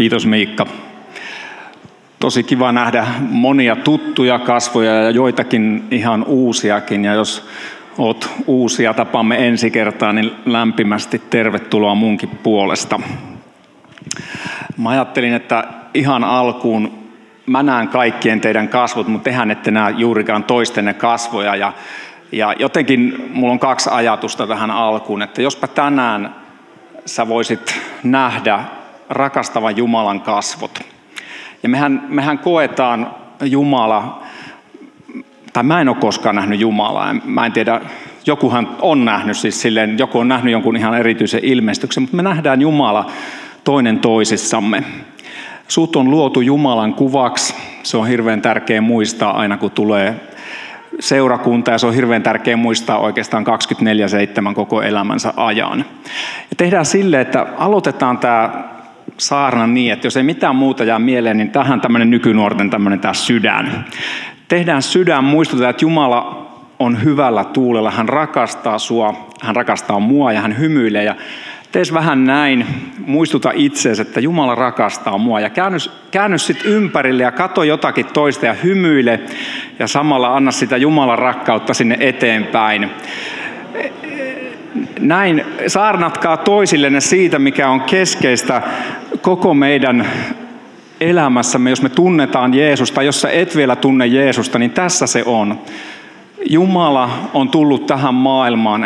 Kiitos Miikka. Tosi kiva nähdä monia tuttuja kasvoja ja joitakin ihan uusiakin. Ja jos olet uusi ja tapaamme ensi kertaa, niin lämpimästi tervetuloa munkin puolesta. Mä ajattelin, että ihan alkuun mä näen kaikkien teidän kasvot, mutta tehän ette näe juurikaan toistenne kasvoja. Ja jotenkin mulla on kaksi ajatusta tähän alkuun, että jospa tänään sä voisit nähdä rakastavan Jumalan kasvot. Ja mehän koetaan Jumala, tai mä en ole koskaan nähnyt Jumalaa, mä en tiedä, jokuhan on nähnyt, siis silleen, joku on nähnyt jonkun ihan erityisen ilmestyksen, mutta me nähdään Jumala toinen toisissamme. Sut on luotu Jumalan kuvaksi, se on hirveän tärkeä muistaa aina kun tulee seurakunta, ja se on hirveän tärkeä muistaa oikeastaan 24/7 koko elämänsä ajan. Ja tehdään silleen, että aloitetaan tämä saarna niin, että jos ei mitään muuta jää mieleen, niin tähän tämmöinen nykynuorten tämä sydän. Tehdään sydän, muistutetaan, että Jumala on hyvällä tuulella, hän rakastaa sua, hän rakastaa mua ja hän hymyilee. Ja tees vähän näin, muistuta itseäsi, että Jumala rakastaa mua ja käänny sitten ympärille ja katso jotakin toista ja hymyile ja samalla anna sitä Jumalan rakkautta sinne eteenpäin. Näin saarnatkaa toisillenne siitä, mikä on keskeistä koko meidän elämässämme, jos me tunnetaan Jeesusta. Jos sä et vielä tunne Jeesusta, niin tässä se on. Jumala on tullut tähän maailmaan,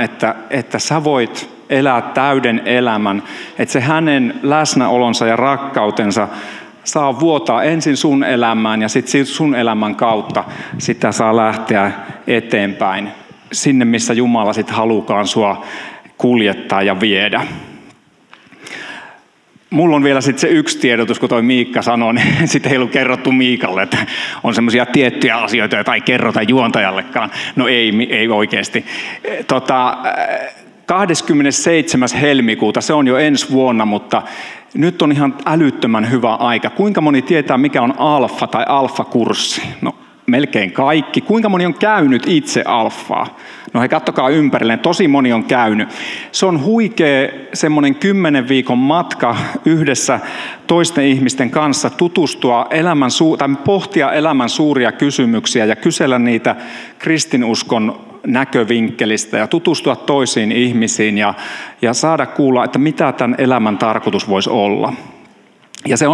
että sä voit elää täyden elämän, että se hänen läsnäolonsa ja rakkautensa saa vuotaa ensin sun elämään ja sitten sun elämän kautta sitä saa lähteä eteenpäin sinne, missä Jumala sitten halukaan sua kuljettaa ja viedä. Mulla on vielä sitten se yksi tiedotus, kun toi Miikka sanoi, niin sitten ei ollut kerrottu Miikalle, että on semmoisia tiettyjä asioita, joita ei kerrota juontajallekaan. No ei oikeasti. 27. helmikuuta, se on jo ensi vuonna, mutta nyt on ihan älyttömän hyvä aika. Kuinka moni tietää, mikä on alfa tai alfakurssi? No melkein kaikki. Kuinka moni on käynyt itse alfaa? No hei, katsokaa ympärilleen, tosi moni on käynyt. Se on huikea semmoinen 10 viikon matka yhdessä toisten ihmisten kanssa tutustua elämän, tai pohtia elämän suuria kysymyksiä ja kysellä niitä kristinuskon näkövinkkelistä ja tutustua toisiin ihmisiin ja saada kuulla, että mitä tämän elämän tarkoitus voisi olla. Ja se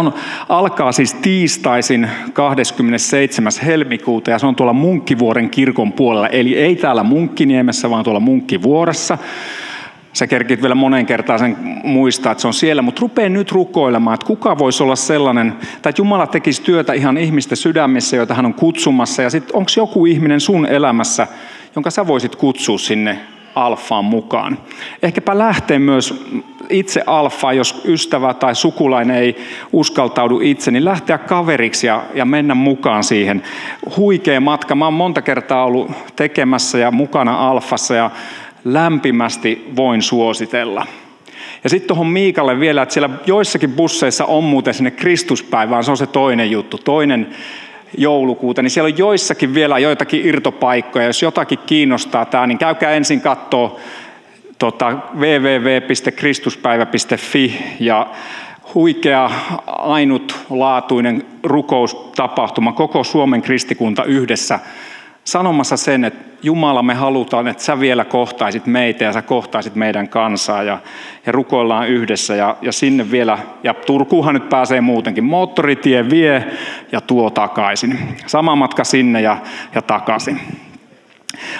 alkaa siis tiistaisin 27. helmikuuta ja se on tuolla Munkkivuoren kirkon puolella, eli ei täällä Munkkiniemessä, vaan tuolla Munkkivuoressa. Sä kerkit vielä moneen kertaan sen muistaa, että se on siellä, mutta rupea nyt rukoilemaan, että kuka voisi olla sellainen, tai Jumala tekisi työtä ihan ihmisten sydämissä, joita hän on kutsumassa, ja sitten onko joku ihminen sun elämässä, jonka sä voisit kutsua sinne alfaan mukaan. Ehkäpä lähtee myös itse alfaan, jos ystävä tai sukulainen ei uskaltaudu itse, niin lähteä kaveriksi ja mennä mukaan siihen. Huikea matka. Mä oon monta kertaa ollut tekemässä ja mukana alfassa ja lämpimästi voin suositella. Ja sitten tuohon Miikalle vielä, että siellä joissakin busseissa on muuten sinne Kristuspäivään, se on se toinen juttu, joulukuuta, niin siellä on joissakin vielä joitakin irtopaikkoja. Jos jotakin kiinnostaa tämä, niin käykää ensin katsoa www.kristuspäivä.fi ja huikea ainutlaatuinen rukoustapahtuma koko Suomen kristikunta yhdessä sanomassa sen, että Jumala, me halutaan, että sä vielä kohtaisit meitä ja sä kohtaisit meidän kansaa ja rukoillaan yhdessä ja sinne vielä, ja Turkuuhan nyt pääsee muutenkin, moottoritie vie ja tuo takaisin. Sama matka sinne ja takaisin.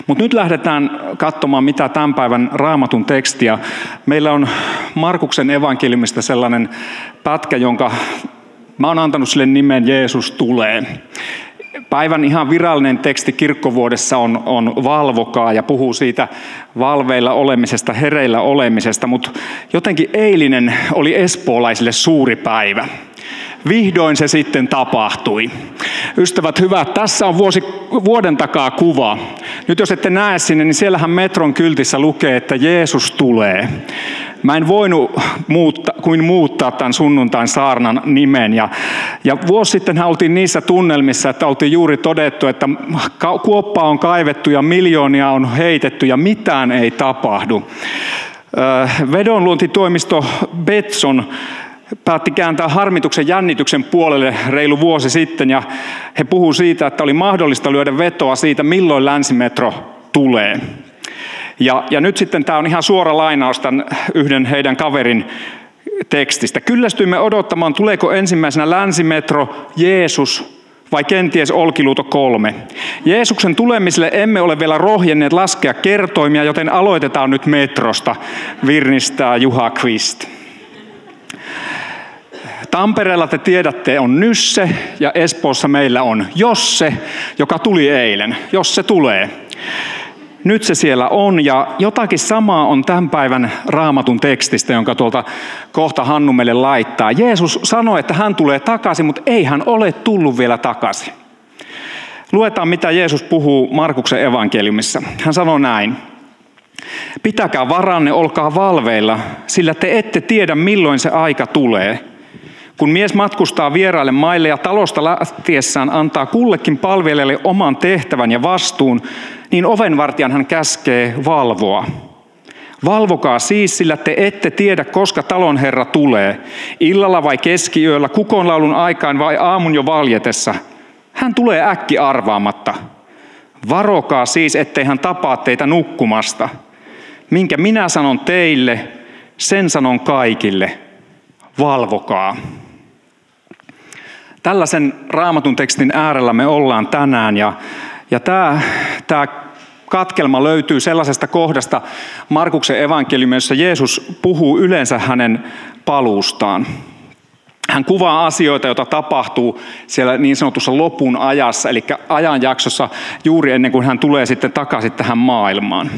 Mutta nyt lähdetään katsomaan, mitä tämän päivän Raamatun tekstiä. Meillä on Markuksen evankeliumista sellainen pätkä, jonka mä oon antanut sille nimen Jeesus tulee. Päivän ihan virallinen teksti kirkkovuodessa on valvokaa ja puhuu siitä valveilla olemisesta, hereillä olemisesta, mutta jotenkin eilinen oli espoolaisille suuri päivä. Vihdoin se sitten tapahtui. Ystävät hyvät, tässä on vuoden takaa kuva. Nyt jos ette näe sinne, niin siellähän metron kyltissä lukee, että Jeesus tulee. Mä en voinut muuttaa tämän sunnuntain saarnan nimen. Ja vuosi sittenhän oltiin niissä tunnelmissa, että oltiin juuri todettu, että kuoppaa on kaivettu ja miljoonia on heitetty ja mitään ei tapahdu. Vedonluontitoimisto Betsson päätti kääntää harmituksen jännityksen puolelle reilu vuosi sitten, ja he puhuu siitä, että oli mahdollista lyödä vetoa siitä, milloin Länsimetro tulee. Ja nyt sitten tämä on ihan suora lainaus tämän yhden heidän kaverin tekstistä. Kyllästyimme odottamaan, tuleeko ensimmäisenä Länsimetro, Jeesus vai kenties Olkiluuto 3. Jeesuksen tulemiselle emme ole vielä rohjenneet laskea kertoimia, joten aloitetaan nyt metrosta, virnistää Juha Christi. Tampereella te tiedätte on Nysse ja Espoossa meillä on Josse, joka tuli eilen. Jos se tulee. Nyt se siellä on ja jotakin samaa on tämän päivän Raamatun tekstistä, jonka tuolta kohta Hannu meille laittaa. Jeesus sanoi, että hän tulee takaisin, mutta ei hän ole tullut vielä takaisin. Luetaan mitä Jeesus puhuu Markuksen evankeliumissa. Hän sanoi näin. Pitäkää varanne, olkaa valveilla, sillä te ette tiedä milloin se aika tulee. Kun mies matkustaa vieraille maille ja talosta lähtiessään antaa kullekin palvelijalle oman tehtävän ja vastuun, niin ovenvartijan hän käskee valvoa. Valvokaa siis, sillä te ette tiedä, koska talonherra tulee, illalla vai keskiyöllä, kukonlaulun aikaan vai aamun jo valjetessa. Hän tulee äkki arvaamatta. Varokaa siis, ettei hän tapaa teitä nukkumasta. Minkä minä sanon teille, sen sanon kaikille. Valvokaa. Tällaisen Raamatun tekstin äärellä me ollaan tänään ja tämä katkelma löytyy sellaisesta kohdasta Markuksen evankeliumissa, jossa Jeesus puhuu yleensä hänen paluustaan. Hän kuvaa asioita, joita tapahtuu siellä niin sanotussa lopun ajassa, eli ajanjaksossa juuri ennen kuin hän tulee sitten takaisin tähän maailmaan.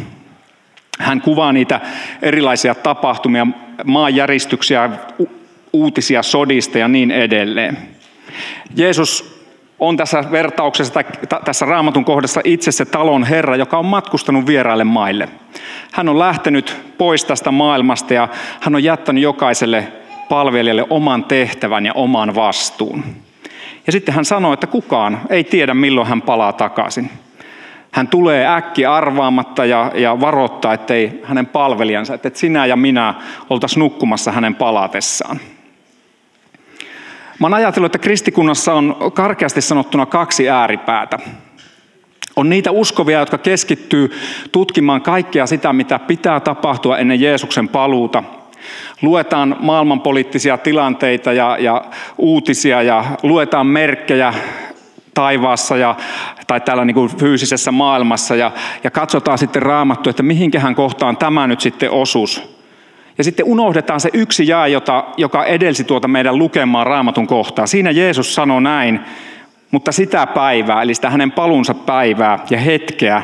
Hän kuvaa niitä erilaisia tapahtumia, maanjäristyksiä, uutisia sodista ja niin edelleen. Jeesus on tässä vertauksessa tai tässä Raamatun kohdassa itse se talon herra, joka on matkustanut vieraille maille. Hän on lähtenyt pois tästä maailmasta ja hän on jättänyt jokaiselle palvelijalle oman tehtävän ja oman vastuun. Ja sitten hän sanoo, että kukaan ei tiedä milloin hän palaa takaisin. Hän tulee äkkiä arvaamatta ja varoittaa, ettei hänen palvelijansa, että sinä ja minä oltaisiin nukkumassa hänen palatessaan. Mä oon ajatellut, että kristikunnassa on karkeasti sanottuna kaksi ääripäätä. On niitä uskovia, jotka keskittyy tutkimaan kaikkea sitä, mitä pitää tapahtua ennen Jeesuksen paluuta. Luetaan maailmanpoliittisia tilanteita ja uutisia ja luetaan merkkejä taivaassa tai täällä niin kuin fyysisessä maailmassa ja katsotaan sitten Raamattua, että mihinkähän kohtaan tämä nyt sitten osuus. Ja sitten unohdetaan se yksi jae, joka edelsi tuota meidän lukemaan Raamatun kohtaa. Siinä Jeesus sanoi näin, mutta sitä päivää, eli sitä hänen palunsa päivää ja hetkeä,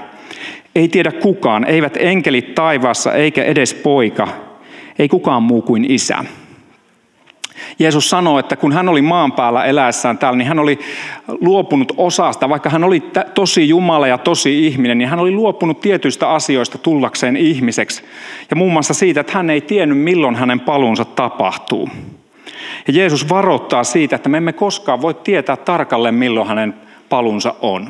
ei tiedä kukaan, eivät enkelit taivaassa eikä edes poika, ei kukaan muu kuin isä. Jeesus sanoi, että kun hän oli maan päällä eläessään täällä, niin hän oli luopunut osasta, vaikka hän oli tosi Jumala ja tosi ihminen, niin hän oli luopunut tietyistä asioista tullakseen ihmiseksi. Ja muun muassa siitä, että hän ei tiennyt milloin hänen paluunsa tapahtuu. Ja Jeesus varoittaa siitä, että me emme koskaan voi tietää tarkalleen milloin hänen paluunsa on.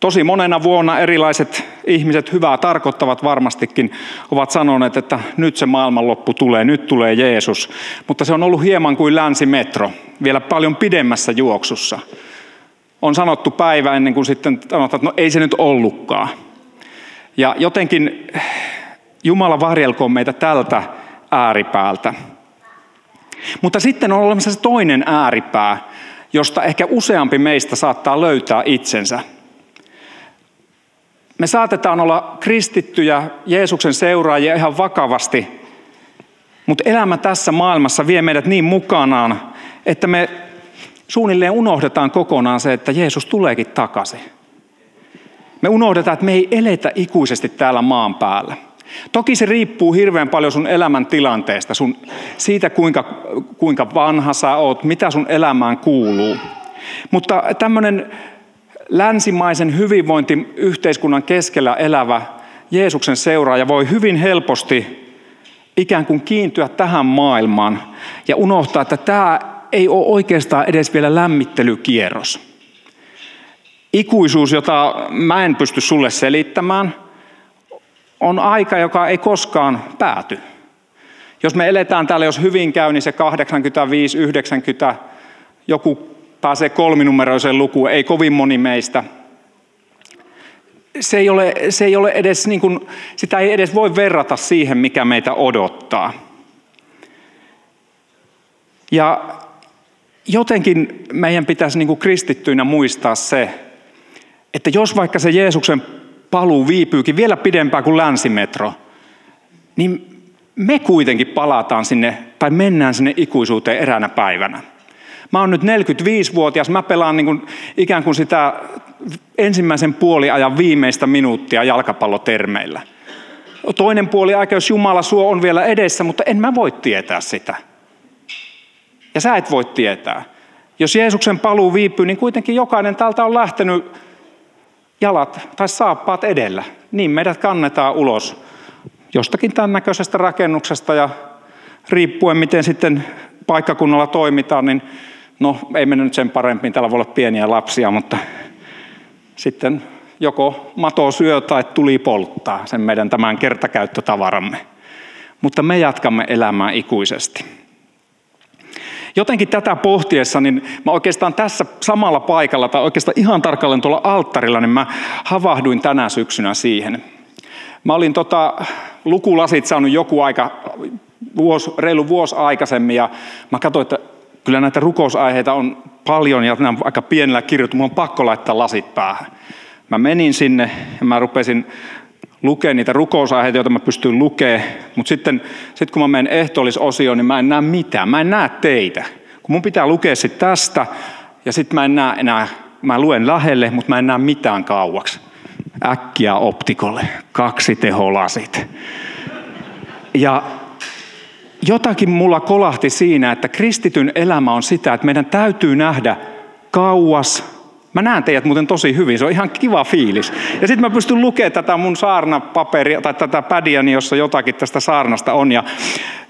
Tosi monena vuonna erilaiset ihmiset, hyvää tarkoittavat varmastikin, ovat sanoneet, että nyt se maailmanloppu tulee, nyt tulee Jeesus. Mutta se on ollut hieman kuin Länsimetro, vielä paljon pidemmässä juoksussa. On sanottu päivä ennen kuin sitten sanotaan, että no ei se nyt ollutkaan. Ja jotenkin Jumala varjelkoon meitä tältä ääripäältä. Mutta sitten on olemassa se toinen ääripää, josta ehkä useampi meistä saattaa löytää itsensä. Me saatetaan olla kristittyjä, Jeesuksen seuraajia ihan vakavasti, mutta elämä tässä maailmassa vie meidät niin mukanaan, että me suunnilleen unohdetaan kokonaan se, että Jeesus tuleekin takaisin. Me unohdetaan, että me ei eletä ikuisesti täällä maan päällä. Toki se riippuu hirveän paljon sun elämän tilanteesta, siitä kuinka vanha sä oot, mitä sun elämään kuuluu. Mutta tämmöinen länsimaisen hyvinvointiyhteiskunnan keskellä elävä Jeesuksen seuraaja voi hyvin helposti ikään kuin kiintyä tähän maailmaan ja unohtaa, että tämä ei ole oikeastaan edes vielä lämmittelykierros. Ikuisuus, jota mä en pysty sulle selittämään, on aika, joka ei koskaan pääty. Jos me eletään täällä, jos hyvin käy, niin se 85, 90, joku pääsee kolminumeroiseen lukuun, ei kovin moni meistä. Se ei ole edes, niin kuin, sitä ei edes voi verrata siihen, mikä meitä odottaa. Ja jotenkin meidän pitäisi niin kuin kristittyinä muistaa se, että jos vaikka se Jeesuksen paluu viipyykin vielä pidempään kuin Länsimetro, niin me kuitenkin palataan sinne tai mennään sinne ikuisuuteen eräänä päivänä. Mä oon nyt 45-vuotias, mä pelaan niin kuin ikään kuin sitä ensimmäisen puoliajan viimeistä minuuttia jalkapallotermeillä. Toinen puoliaika, jos Jumala suo, on vielä edessä, mutta en mä voi tietää sitä. Ja sä et voi tietää. Jos Jeesuksen paluu viipyy, niin kuitenkin jokainen täältä on lähtenyt jalat tai saappaat edellä. Niin meidät kannetaan ulos jostakin tämän näköisestä rakennuksesta ja riippuen miten sitten paikkakunnalla toimitaan, niin no ei mennä nyt sen paremmin, täällä voi olla pieniä lapsia, mutta sitten joko mato syö tai tuli polttaa sen meidän tämän kertakäyttötavaramme. Mutta me jatkamme elämää ikuisesti. Jotenkin tätä pohtiessa, niin mä oikeastaan tässä samalla paikalla, tai oikeastaan ihan tarkalleen tuolla alttarilla, niin mä havahduin tänä syksynä siihen. Mä olin lukulasit saanut joku aika, reilu vuosi aikaisemmin, ja mä katsoin, että kyllä näitä rukousaiheita on paljon, ja nämä on aika pienellä kirjoitettu, mun on pakko laittaa lasit päähän. Mä menin sinne, ja mä rupesin lukea niitä rukousaiheita, joita mä pystyn lukemaan, mutta sitten kun mä menen ehtoollisosioon, niin mä en näe mitään, mä en näe teitä. Kun mun pitää lukea sit tästä, ja sitten mä en näe enää, mä luen lähelle, mutta mä en näe mitään kauaksi. Äkkiä optikolle, 2 teholasit. Ja jotakin mulla kolahti siinä, että kristityn elämä on sitä, että meidän täytyy nähdä kauas. Mä näen teidät muuten tosi hyvin, se on ihan kiva fiilis. Ja sitten mä pystyn lukemaan tätä mun saarnapaperia tai tätä pädiäni, jossa jotakin tästä saarnasta on.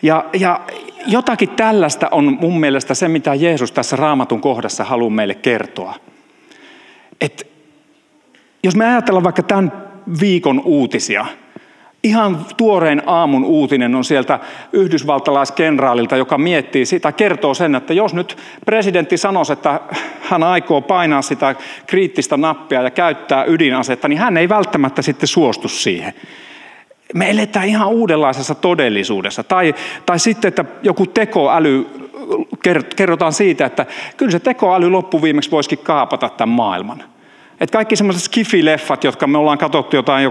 Ja jotakin tällaista on mun mielestä se, mitä Jeesus tässä Raamatun kohdassa haluaa meille kertoa. Et jos me ajatellaan vaikka tämän viikon uutisia, ihan tuoreen aamun uutinen on sieltä yhdysvaltalaiskenraalilta, joka miettii sitä, kertoo sen, että jos nyt presidentti sanoisi, että hän aikoo painaa sitä kriittistä nappia ja käyttää ydinasetta, niin hän ei välttämättä sitten suostu siihen. Me eletään ihan uudenlaisessa todellisuudessa. Tai sitten, että joku tekoäly, kerrotaan siitä, että kyllä se tekoäly loppuviimeksi voisikin kaapata tämän maailman. Että kaikki semmoiset skifileffat, jotka me ollaan katsottu jotain,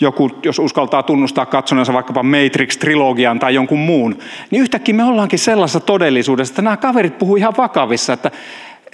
joku jos uskaltaa tunnustaa katsoneensa vaikkapa Matrix-trilogian tai jonkun muun, niin yhtäkkiä me ollaankin sellaisessa todellisuudessa, että nämä kaverit puhuu ihan vakavissa, että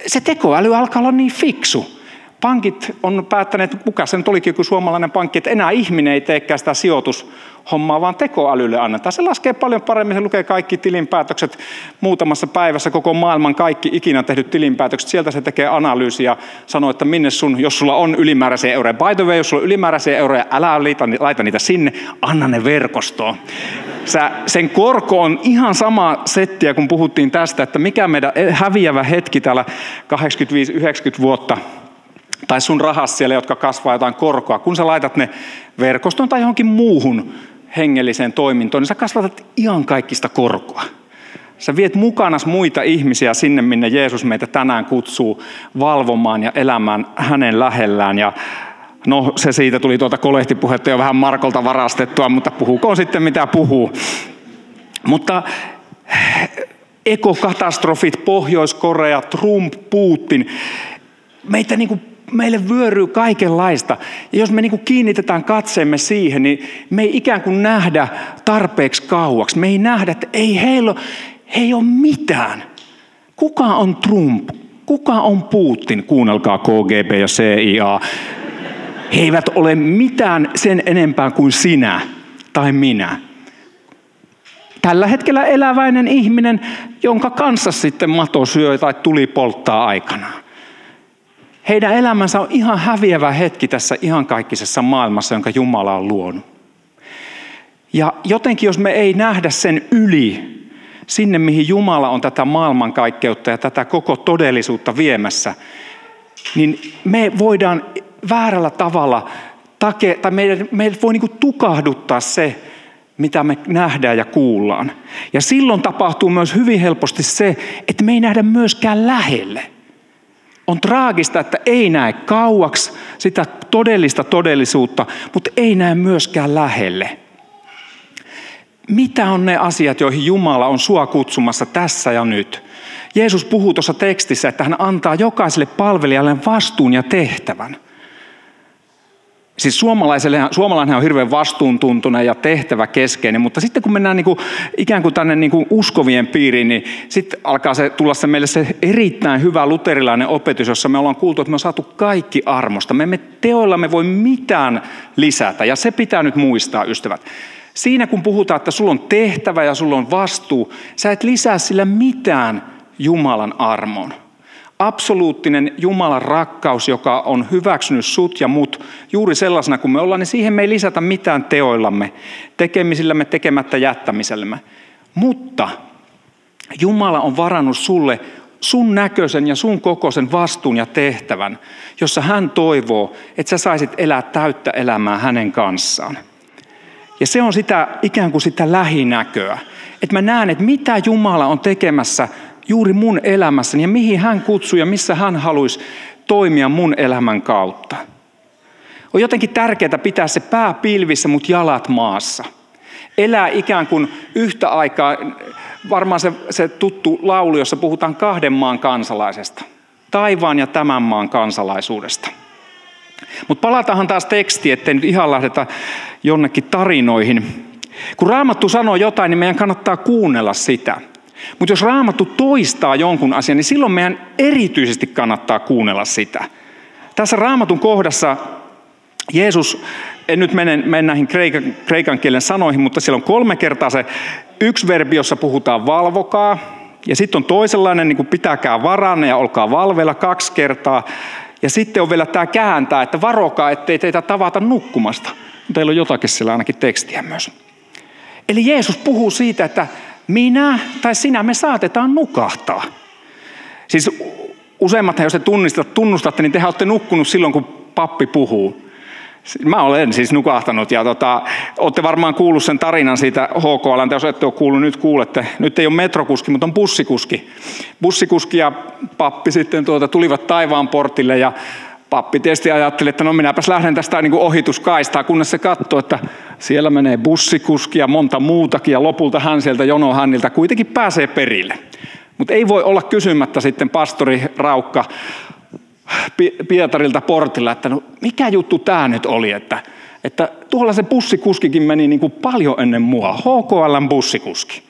se tekoäly alkaa olla niin fiksu. Pankit on päättäneet, kuka sen olikin joku suomalainen pankki, että enää ihminen ei teekään sitä sijoitushommaa, vaan tekoälylle annetaan. Se laskee paljon paremmin, se lukee kaikki tilinpäätökset muutamassa päivässä, koko maailman kaikki ikinä tehdyt tilinpäätökset. Sieltä se tekee analyysiä ja sanoo, että minne sun, jos sulla on ylimääräisiä euroja, by the way, jos sulla on ylimääräisiä euroja, älä laita niitä sinne, anna ne verkostoon. Sen korko on ihan sama settiä, kun puhuttiin tästä, että mikä meidän häviävä hetki täällä 85-90 vuotta, tai sun rahas siellä, jotka kasvaa jotain korkoa, kun sä laitat ne verkostoon tai johonkin muuhun hengelliseen toimintoon, niin sä kasvatat ihan kaikista korkoa. Sä viet mukanas muita ihmisiä sinne, minne Jeesus meitä tänään kutsuu valvomaan ja elämään hänen lähellään. Ja no se siitä tuli tuolta kolehtipuhetta jo vähän Markolta varastettua, mutta puhukoon sitten mitä puhuu. Mutta ekokatastrofit, Pohjois-Korea, Trump, Putin, meille vyöryy kaikenlaista. Ja jos me kiinnitetään katseemme siihen, niin me ei ikään kuin nähdä tarpeeksi kauaksi. Me ei nähdä, että ei heillä ole mitään. Kuka on Trump? Kuka on Putin? Kuunnelkaa KGB ja CIA. He eivät ole mitään sen enempää kuin sinä tai minä. Tällä hetkellä eläväinen ihminen, jonka kanssa sitten mato syö tai tuli polttaa aikanaan. Heidän elämänsä on ihan häviävä hetki tässä iankaikkisessa maailmassa, jonka Jumala on luonut. Ja jotenkin, jos me ei nähdä sen yli, sinne mihin Jumala on tätä maailmankaikkeutta ja tätä koko todellisuutta viemässä, niin me voidaan väärällä tavalla, tai meidät voi tukahduttaa se, mitä me nähdään ja kuullaan. Ja silloin tapahtuu myös hyvin helposti se, että me ei nähdä myöskään lähelle. On traagista, että ei näe kauaksi sitä todellista todellisuutta, mutta ei näe myöskään lähelle. Mitä on ne asiat, joihin Jumala on sua kutsumassa tässä ja nyt? Jeesus puhuu tuossa tekstissä, että hän antaa jokaiselle palvelijalle vastuun ja tehtävän. Siis suomalainen on hirveän vastuuntuntunen ja tehtäväkeskeinen, mutta sitten kun mennään ikään kuin tänne uskovien piiriin, niin sitten alkaa tulla meille se erittäin hyvä luterilainen opetus, jossa me ollaan kuultu, että me on saatu kaikki armosta. Me emme teoillamme voi mitään lisätä, ja se pitää nyt muistaa, ystävät. Siinä kun puhutaan, että sulla on tehtävä ja sulla on vastuu, sä et lisää sillä mitään Jumalan armoon. Absoluuttinen Jumalan rakkaus, joka on hyväksynyt sut ja mut juuri sellaisena kuin me ollaan, niin siihen me ei lisätä mitään teoillamme, tekemisillämme, tekemättä jättämisellämme. Mutta Jumala on varannut sulle sun näköisen ja sun kokoisen vastuun ja tehtävän, jossa hän toivoo, että sä saisit elää täyttä elämää hänen kanssaan. Ja se on sitä ikään kuin sitä lähinäköä, että mä näen, että mitä Jumala on tekemässä juuri mun elämässäni ja mihin hän kutsuu ja missä hän haluaisi toimia mun elämän kautta. On jotenkin tärkeää pitää se pää pilvissä, mutta jalat maassa. Elää ikään kuin yhtä aikaa, varmaan se tuttu laulu, jossa puhutaan kahden maan kansalaisesta. Taivaan ja tämän maan kansalaisuudesta. Mutta palataan taas tekstiin, ettei nyt ihan lähdetä jonnekin tarinoihin. Kun Raamattu sanoo jotain, niin meidän kannattaa kuunnella sitä. Mutta jos Raamattu toistaa jonkun asian, niin silloin meidän erityisesti kannattaa kuunnella sitä. Tässä Raamatun kohdassa Jeesus, en nyt mene näihin kreikan kielen sanoihin, mutta siellä on 3 kertaa se yksi verbi, jossa puhutaan valvokaa. Ja sitten on toisenlainen, niin kuin pitäkää varanne ja olkaa valveilla 2 kertaa. Ja sitten on vielä tämä kääntää, että varokaa, ettei teitä tavata nukkumasta. Teillä on jotakin siellä ainakin tekstiä myös. Eli Jeesus puhuu siitä, että minä tai sinä, me saatetaan nukahtaa. Siis useimmathan, jos te tunnustatte, niin tehän olette nukkunut silloin, kun pappi puhuu. Mä olen siis nukahtanut ja olette varmaan kuullut sen tarinan siitä HKL:n, jos ette ole kuullut, nyt kuulette. Nyt ei ole metrokuski, mutta on bussikuski. Bussikuski ja pappi sitten tulivat taivaan portille ja pappi tietysti ajatteli, että no minäpäs lähden tästä niin kuin ohituskaistaa, kunnes se katsoo, että siellä menee bussikuski ja monta muutakin ja lopulta hän sieltä jonohänniltä kuitenkin pääsee perille. Mutta ei voi olla kysymättä sitten pastori Raukka Pietarilta portilla, että no mikä juttu tämä nyt oli, että tuolla se bussikuskikin meni niin kuin paljon ennen mua, HKL:n bussikuski,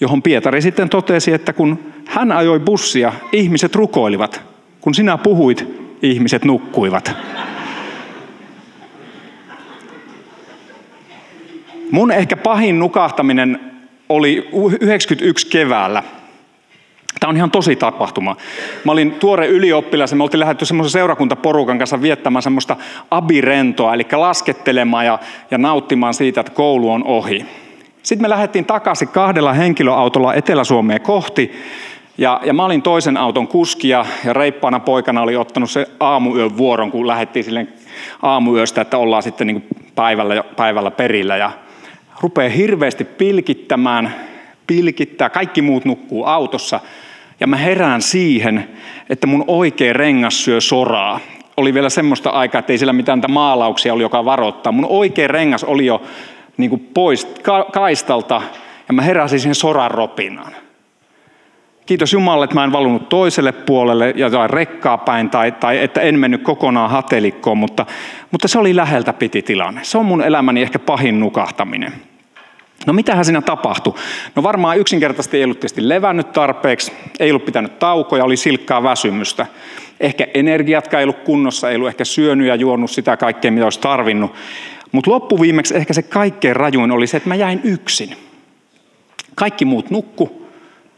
johon Pietari sitten totesi, että kun hän ajoi bussia, ihmiset rukoilivat, kun sinä puhuit, ihmiset nukkuivat. Mun ehkä pahin nukahtaminen oli 91 keväällä. Tämä on ihan tosi tapahtuma. Mä olin tuore ylioppilas ja me oltiin lähdetty semmoisen seurakuntaporukan kanssa viettämään semmoista abirentoa, eli laskettelemaan ja nauttimaan siitä, että koulu on ohi. Sitten me lähdettiin takaisin 2 henkilöautolla Etelä-Suomea kohti. Ja mä olin toisen auton kuski ja reippaana poikana oli ottanut se aamuyön vuoron, kun lähdettiin silleen aamuyöstä, että ollaan sitten niin kuin päivällä perillä. Ja rupeaa hirveästi pilkittää, kaikki muut nukkuu autossa. Ja mä herään siihen, että mun oikea rengas syö soraa. Oli vielä semmoista aikaa, että ei siellä mitään maalauksia oli, joka varoittaa. Mun oikea rengas oli jo niin kuin pois kaistalta ja mä heräsin siihen soran ropinaan. Kiitos Jumalalle, että mä en valunut toiselle puolelle ja rekkaa päin tai että en mennyt kokonaan hatelikkoon, mutta se oli läheltä piti tilanne. Se on mun elämäni ehkä pahin nukahtaminen. No mitähän siinä tapahtui? No varmaan yksinkertaisesti ei ollut tietysti levännyt tarpeeksi, ei ollut pitänyt taukoja, oli silkkaa väsymystä. Ehkä energiatkaan ei ollut kunnossa, ei ollut ehkä syönyt ja juonut sitä kaikkea, mitä olisi tarvinnut. Mutta loppuviimeksi ehkä se kaikkein rajuin oli se, että mä jäin yksin. Kaikki muut nukkui.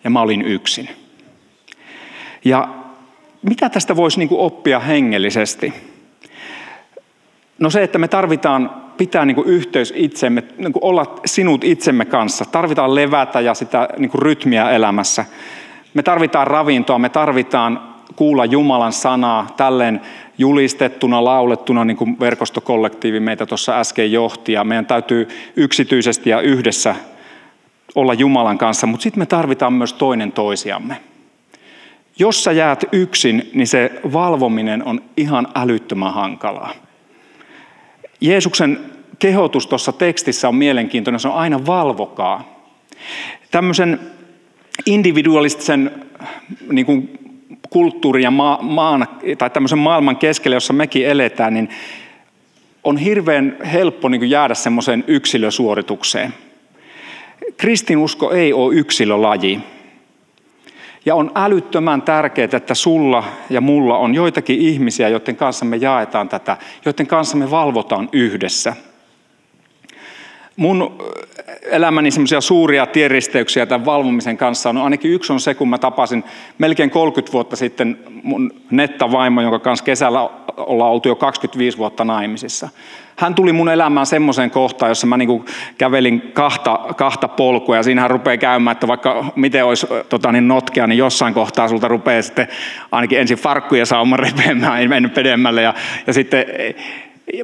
Ja mä olin yksin. Ja mitä tästä voisi oppia hengellisesti? No se, että me tarvitaan pitää yhteys itsemme, olla sinut itsemme kanssa. Tarvitaan levätä ja sitä rytmiä elämässä. Me tarvitaan ravintoa, me tarvitaan kuulla Jumalan sanaa tälleen julistettuna, laulettuna, niin kuin verkostokollektiivi meitä tuossa äsken johti. Ja meidän täytyy yksityisesti ja yhdessä olla Jumalan kanssa, mutta sitten me tarvitaan myös toinen toisiamme. Jos sä jäät yksin, niin se valvominen on ihan älyttömän hankalaa. Jeesuksen kehotus tuossa tekstissä on mielenkiintoinen, se on aina valvokaa. Tämmöisen individualistisen niin kuin kulttuurin ja tämmöisen maailman keskellä, jossa mekin eletään, niin on hirveän helppo niin kuin jäädä semmoiseen yksilösuoritukseen. Kristinusko ei ole yksilölaji. Ja on älyttömän tärkeää, että sulla ja mulla on joitakin ihmisiä, joiden kanssa me jaetaan tätä, joiden kanssa me valvotaan yhdessä. Mun elämäni semmoisia suuria tienristeyksiä tämän valvomisen kanssa on, no ainakin yksi on se, kun mä tapasin melkein 30 vuotta sitten mun nettavaimo, jonka kanssa kesällä ollaan oltu jo 25 vuotta naimisissa. Hän tuli mun elämään semmoiseen kohtaan, jossa mä niinku kävelin kahta polkua, ja siinähän rupeaa käymään, että vaikka miten olisi notkea, niin jossain kohtaa sulta rupeaa sitten ainakin ensin farkkuja sauman repeämään, ei mennyt pidemmälle, ja sitten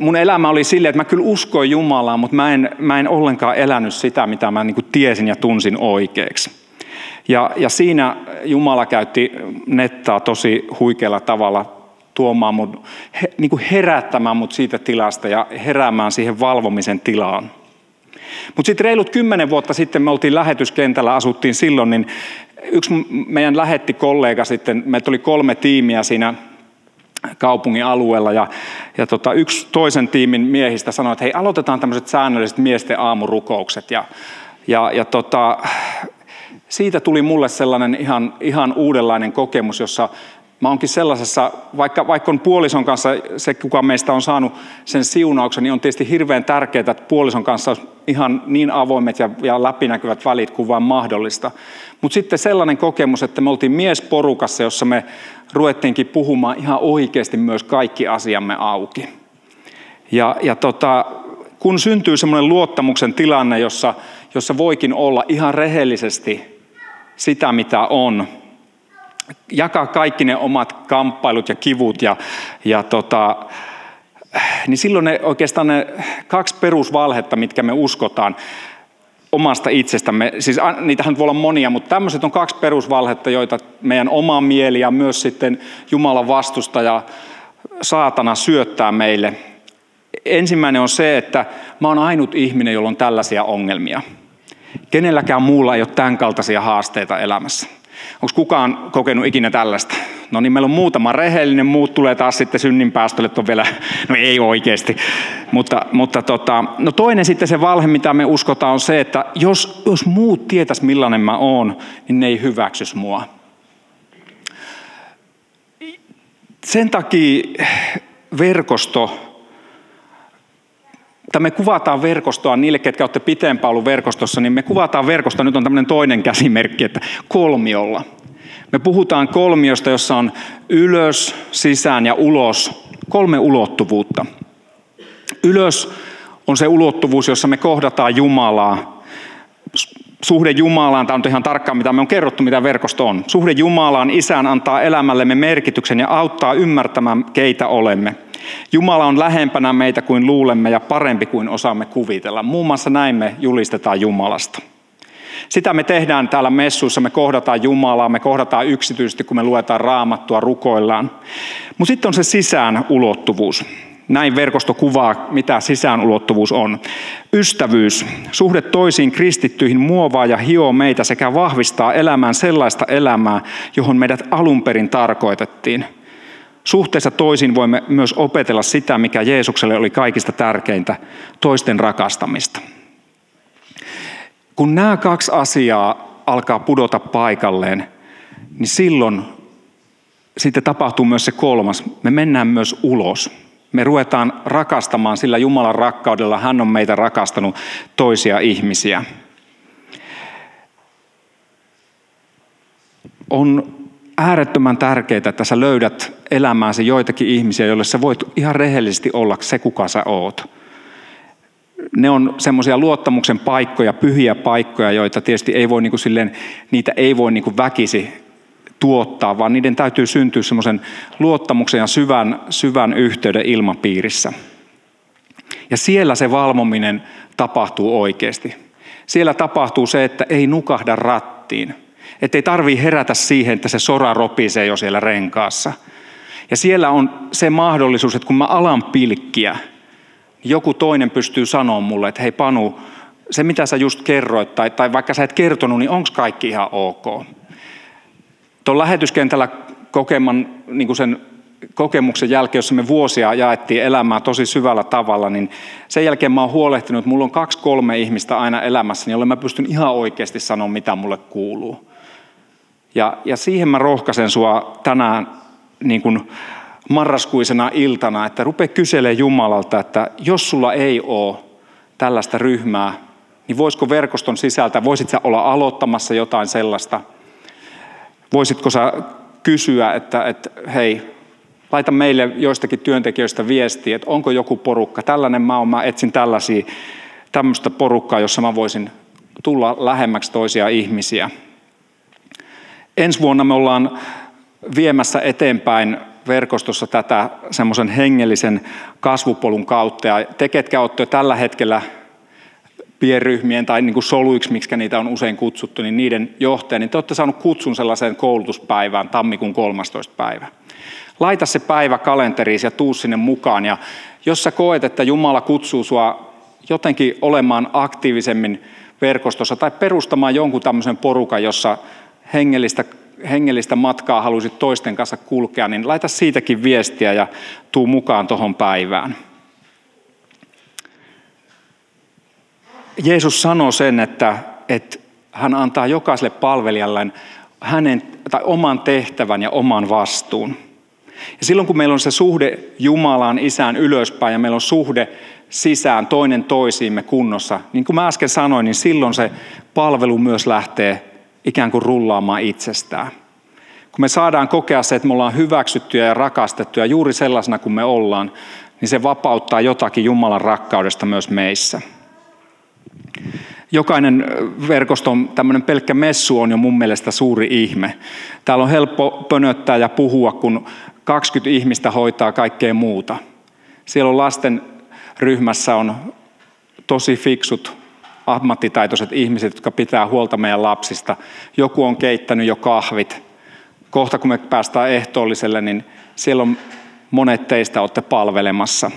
mun elämä oli silleen, että mä kyllä uskoin Jumalaan, mutta mä en ollenkaan elänyt sitä, mitä mä niinku tiesin ja tunsin oikeaksi. Ja siinä Jumala käytti nettaa tosi huikealla tavalla tuomaan mun, niin kuin herättämään mut siitä tilasta ja heräämään siihen valvomisen tilaan. Mutta sitten reilut 10 vuotta sitten me oltiin lähetyskentällä, asuttiin silloin, niin yksi meidän lähettikollega sitten, meitä oli 3 tiimiä siinä kaupungin alueella, ja yksi toisen tiimin miehistä sanoi, että hei, aloitetaan tämmöiset säännölliset miesten aamurukoukset, ja siitä tuli mulle sellainen ihan uudenlainen kokemus, jossa mä oonkin sellaisessa, vaikka on puolison kanssa se, kuka meistä on saanut sen siunauksen, niin on tietysti hirveän tärkeää, että puolison kanssa on ihan niin avoimet ja läpinäkyvät välit kuin vain mahdollista. Mutta sitten sellainen kokemus, että me oltiin miesporukassa, jossa me ruvettiinkin puhumaan ihan oikeasti myös kaikki asiamme auki. Ja kun syntyy semmoinen luottamuksen tilanne, jossa voikin olla ihan rehellisesti sitä, mitä on, jakaa kaikki ne omat kamppailut ja kivut, niin silloin ne 2 perusvalhetta, mitkä me uskotaan omasta itsestämme, siis niitähän voi olla monia, mutta tämmöiset on 2 perusvalhetta, joita meidän oma mieli ja myös sitten Jumalan vastustaja saatana syöttää meille. Ensimmäinen on se, että mä oon ainut ihminen, jolla on tällaisia ongelmia. Kenelläkään muulla ei ole tämän kaltaisia haasteita elämässä. Onko kukaan kokenut ikinä tällaista? No niin, meillä on muutama rehellinen, muut tulee taas sitten synninpäästölle, on vielä, no ei oikeasti. Mutta no toinen sitten se valhe, mitä me uskotaan, on se, että jos muut tietäisi millainen mä oon, niin ne ei hyväksys mua. Sen takia me kuvataan verkostoa niille, ketkä olette pitempään ollut verkostossa, niin me kuvataan verkostoa, nyt on tämmöinen toinen käsimerkki, että kolmiolla. Me puhutaan kolmiosta, jossa on ylös, sisään ja ulos, 3 ulottuvuutta. Ylös on se ulottuvuus, jossa me kohdataan Jumalaa. Suhde Jumalaan, tämä on ihan tarkkaan, mitä me on kerrottu, mitä verkosto on. Suhde Jumalaan Isään antaa elämällemme merkityksen ja auttaa ymmärtämään, keitä olemme. Jumala on lähempänä meitä kuin luulemme ja parempi kuin osaamme kuvitella. Muun muassa näin me julistetaan Jumalasta. Sitä me tehdään täällä messuissa, me kohdataan Jumalaa, me kohdataan yksityisesti, kun me luetaan Raamattua, rukoillaan. Mutta sitten on se sisäänulottuvuus. Näin verkosto kuvaa, mitä sisäänulottuvuus on. Ystävyys, suhde toisiin kristittyihin muovaa ja hioo meitä sekä vahvistaa elämään sellaista elämää, johon meidät alun perin tarkoitettiin. Suhteessa toisiin voimme myös opetella sitä, mikä Jeesukselle oli kaikista tärkeintä, toisten rakastamista. Kun nämä 2 asiaa alkaa pudota paikalleen, niin silloin sitten tapahtuu myös se 3. Me mennään myös ulos. Me ruvetaan rakastamaan sillä Jumalan rakkaudella. Hän on meitä rakastanut toisia ihmisiä. On äärettömän tärkeää, että sä löydät elämääsi joitakin ihmisiä, joille sä voit ihan rehellisesti olla se, kuka sä oot. Ne on semmoisia luottamuksen paikkoja, pyhiä paikkoja, joita tietysti ei voi, niitä ei voi väkisi tuottaa, vaan niiden täytyy syntyä semmoisen luottamuksen ja syvän yhteyden ilmapiirissä. Ja siellä se valvominen tapahtuu oikeasti. Siellä tapahtuu se, että ei nukahda rattiin. Että ei tarvitse herätä siihen, että se sora ropisee jo siellä renkaassa. Ja siellä on se mahdollisuus, että kun mä alan pilkkiä, joku toinen pystyy sanoa mulle, että hei Panu, se mitä sä just kerroit, tai vaikka sä et kertonut, niin onko kaikki ihan ok? Tuon lähetyskentällä sen kokemuksen jälkeen, jossa me vuosia jaettiin elämää tosi syvällä tavalla, niin sen jälkeen mä oon huolehtinut, että mulla on 2-3 ihmistä aina elämässäni, jolle mä pystyn ihan oikeasti sanoa, mitä mulle kuuluu. Ja siihen mä rohkaisen sua tänään niin kuin marraskuisena iltana, että rupea kyselemään Jumalalta, että jos sulla ei ole tällaista ryhmää, niin voisiko verkoston sisältä, voisit sä olla aloittamassa jotain sellaista? Voisitko sä kysyä, että hei, laita meille joistakin työntekijöistä viestiä, että onko joku porukka, tällainen mä etsin tämmöistä porukkaa, jossa mä voisin tulla lähemmäksi toisia ihmisiä. Ensi vuonna me ollaan viemässä eteenpäin verkostossa tätä semmoisen hengellisen kasvupolun kautta, ja te, ketkä olette tällä hetkellä pienryhmien tai niin kuin soluiksi, miksi niitä on usein kutsuttu, niin niiden johtajien, niin te olette saaneet kutsun sellaiseen koulutuspäivään tammikuun 13. päivä. Laita se päivä kalenteriin ja tuu sinne mukaan, ja jos sä koet, että Jumala kutsuu sua jotenkin olemaan aktiivisemmin verkostossa tai perustamaan jonkun tämmöisen porukan, jossa hengellistä matkaa haluaisit toisten kanssa kulkea, niin laita siitäkin viestiä ja tuu mukaan tuohon päivään. Jeesus sanoo sen, että hän antaa jokaiselle palvelijalleen hänen, tai oman tehtävän ja oman vastuun. Ja silloin kun meillä on se suhde Jumalaan, Isään ylöspäin ja meillä on suhde sisään toinen toisiimme kunnossa, niin kuin mä äsken sanoin, niin silloin se palvelu myös lähtee ikään kuin rullaamaan itsestään. Kun me saadaan kokea se, että me ollaan hyväksyttyjä ja rakastettuja juuri sellaisena kuin me ollaan, niin se vapauttaa jotakin Jumalan rakkaudesta myös meissä. Jokainen verkoston tämmöinen pelkkä messu on jo mun mielestä suuri ihme. Täällä on helppo pönöttää ja puhua, kun 20 ihmistä hoitaa kaikkea muuta. Siellä on lasten ryhmässä on tosi fiksut ammattitaitoiset ihmiset, jotka pitää huolta meidän lapsista. Joku on keittänyt jo kahvit. Kohta kun me päästään ehtoolliselle, niin siellä on monet teistä olette palvelemassa.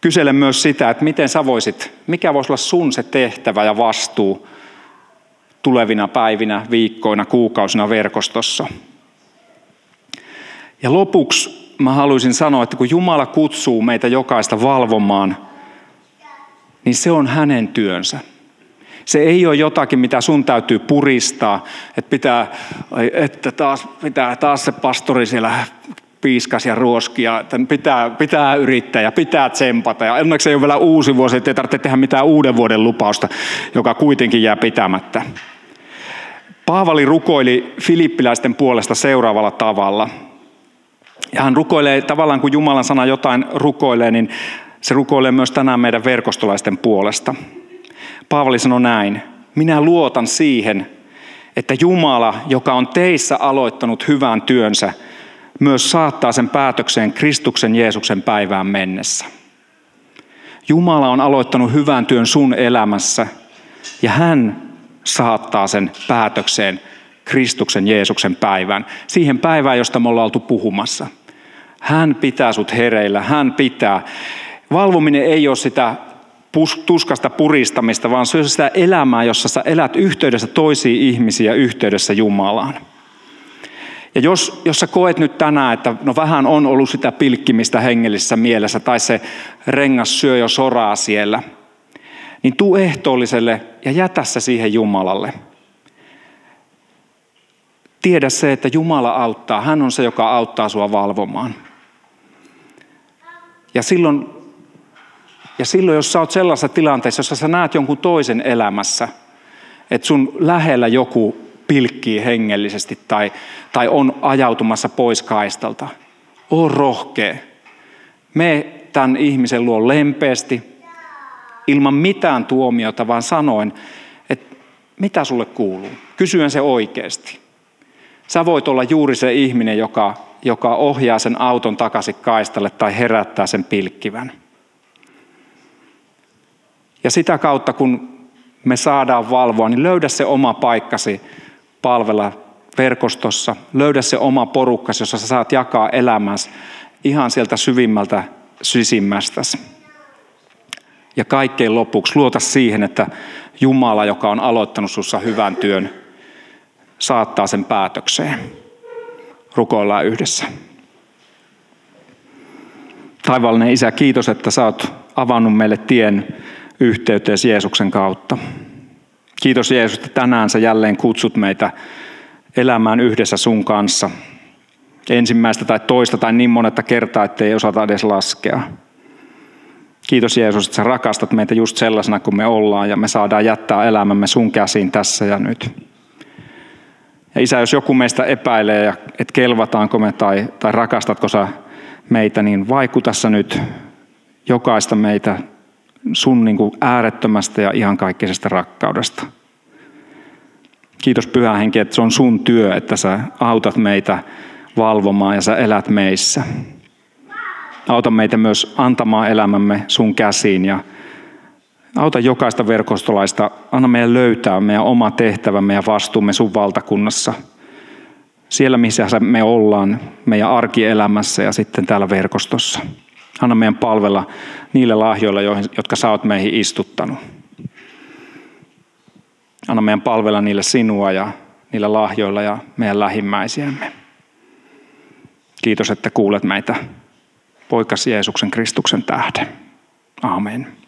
Kysele myös sitä, että miten sä voisit, mikä voisi olla sun se tehtävä ja vastuu tulevina päivinä, viikkoina, kuukausina verkostossa. Ja lopuksi mä haluaisin sanoa, että kun Jumala kutsuu meitä jokaista valvomaan, niin se on hänen työnsä. Se ei ole jotakin, mitä sun täytyy puristaa, että pitää taas se pastori siellä piiskas ja ruoskia, että pitää yrittää ja pitää tsempata. Ja onneksi ei ole vielä uusi vuosi, ettei tarvitse tehdä mitään uuden vuoden lupausta, joka kuitenkin jää pitämättä. Paavali rukoili filippiläisten puolesta seuraavalla tavalla. Ja hän rukoilee tavallaan, kun Jumalan sana jotain rukoilee, niin se rukoilee myös tänään meidän verkostolaisten puolesta. Paavali sanoi näin: minä luotan siihen, että Jumala, joka on teissä aloittanut hyvän työnsä, myös saattaa sen päätökseen Kristuksen Jeesuksen päivään mennessä. Jumala on aloittanut hyvän työn sun elämässä, ja hän saattaa sen päätökseen Kristuksen Jeesuksen päivään. Siihen päivään, josta me ollaan oltu puhumassa. Hän pitää sut hereillä, hän pitää. Valvominen ei ole sitä tuskasta puristamista, vaan se on sitä elämää, jossa sä elät yhteydessä toisiin ihmisiin ja yhteydessä Jumalaan. Ja jos sä koet nyt tänään, että no vähän on ollut sitä pilkkimistä hengellisessä mielessä, tai se rengas syö jo soraa siellä, niin tuu ehtoolliselle ja jätä se siihen Jumalalle. Tiedä se, että Jumala auttaa. Hän on se, joka auttaa sua valvomaan. Ja silloin jos sä oot sellaisessa tilanteessa, jossa sä näet jonkun toisen elämässä, että sun lähellä joku pilkkii hengellisesti tai on ajautumassa pois kaistalta. Oo rohkea. Mene tämän ihmisen luo lempeästi, ilman mitään tuomiota, vaan sanoin, että mitä sulle kuuluu. Kysyen se oikeasti. Sä voit olla juuri se ihminen, joka ohjaa sen auton takaisin kaistalle tai herättää sen pilkkivän. Ja sitä kautta, kun me saadaan valvoa, niin löydä se oma paikkasi palvella verkostossa. Löydä se oma porukkasi, jossa sä saat jakaa elämäsi ihan sieltä syvimmältä sisimmästäsi. Ja kaikkein lopuksi luota siihen, että Jumala, joka on aloittanut sussa hyvän työn, saattaa sen päätökseen. Rukoillaan yhdessä. Taivaallinen Isä, kiitos, että sä oot avannut meille tien yhteyteen Jeesuksen kautta. Kiitos Jeesus, että tänään sä jälleen kutsut meitä elämään yhdessä sun kanssa. Ensimmäistä tai toista tai niin monetta kertaa, ettei osata edes laskea. Kiitos Jeesus, että sä rakastat meitä just sellaisena kuin me ollaan ja me saadaan jättää elämämme sun käsiin tässä ja nyt. Ja Isä, jos joku meistä epäilee, että kelvataanko me tai rakastatko sä meitä, niin vaikuta sä nyt jokaista meitä sun äärettömästä ja iankaikkisesta rakkaudesta. Kiitos Pyhä Henki, että se on sun työ, että sä autat meitä valvomaan ja sä elät meissä. Auta meitä myös antamaan elämämme sun käsiin ja auta jokaista verkostolaista. Anna meidän löytää meidän oma tehtävämme ja vastuumme sun valtakunnassa. Siellä, missä me ollaan, meidän arkielämässä ja sitten täällä verkostossa. Anna meidän palvella niille lahjoilla, jotka sä oot meihin istuttanut. Anna meidän palvella niille sinua ja niillä lahjoilla ja meidän lähimmäisiämme. Kiitos, että kuulet meitä. Poikasi Jeesuksen Kristuksen tähden. Aamen.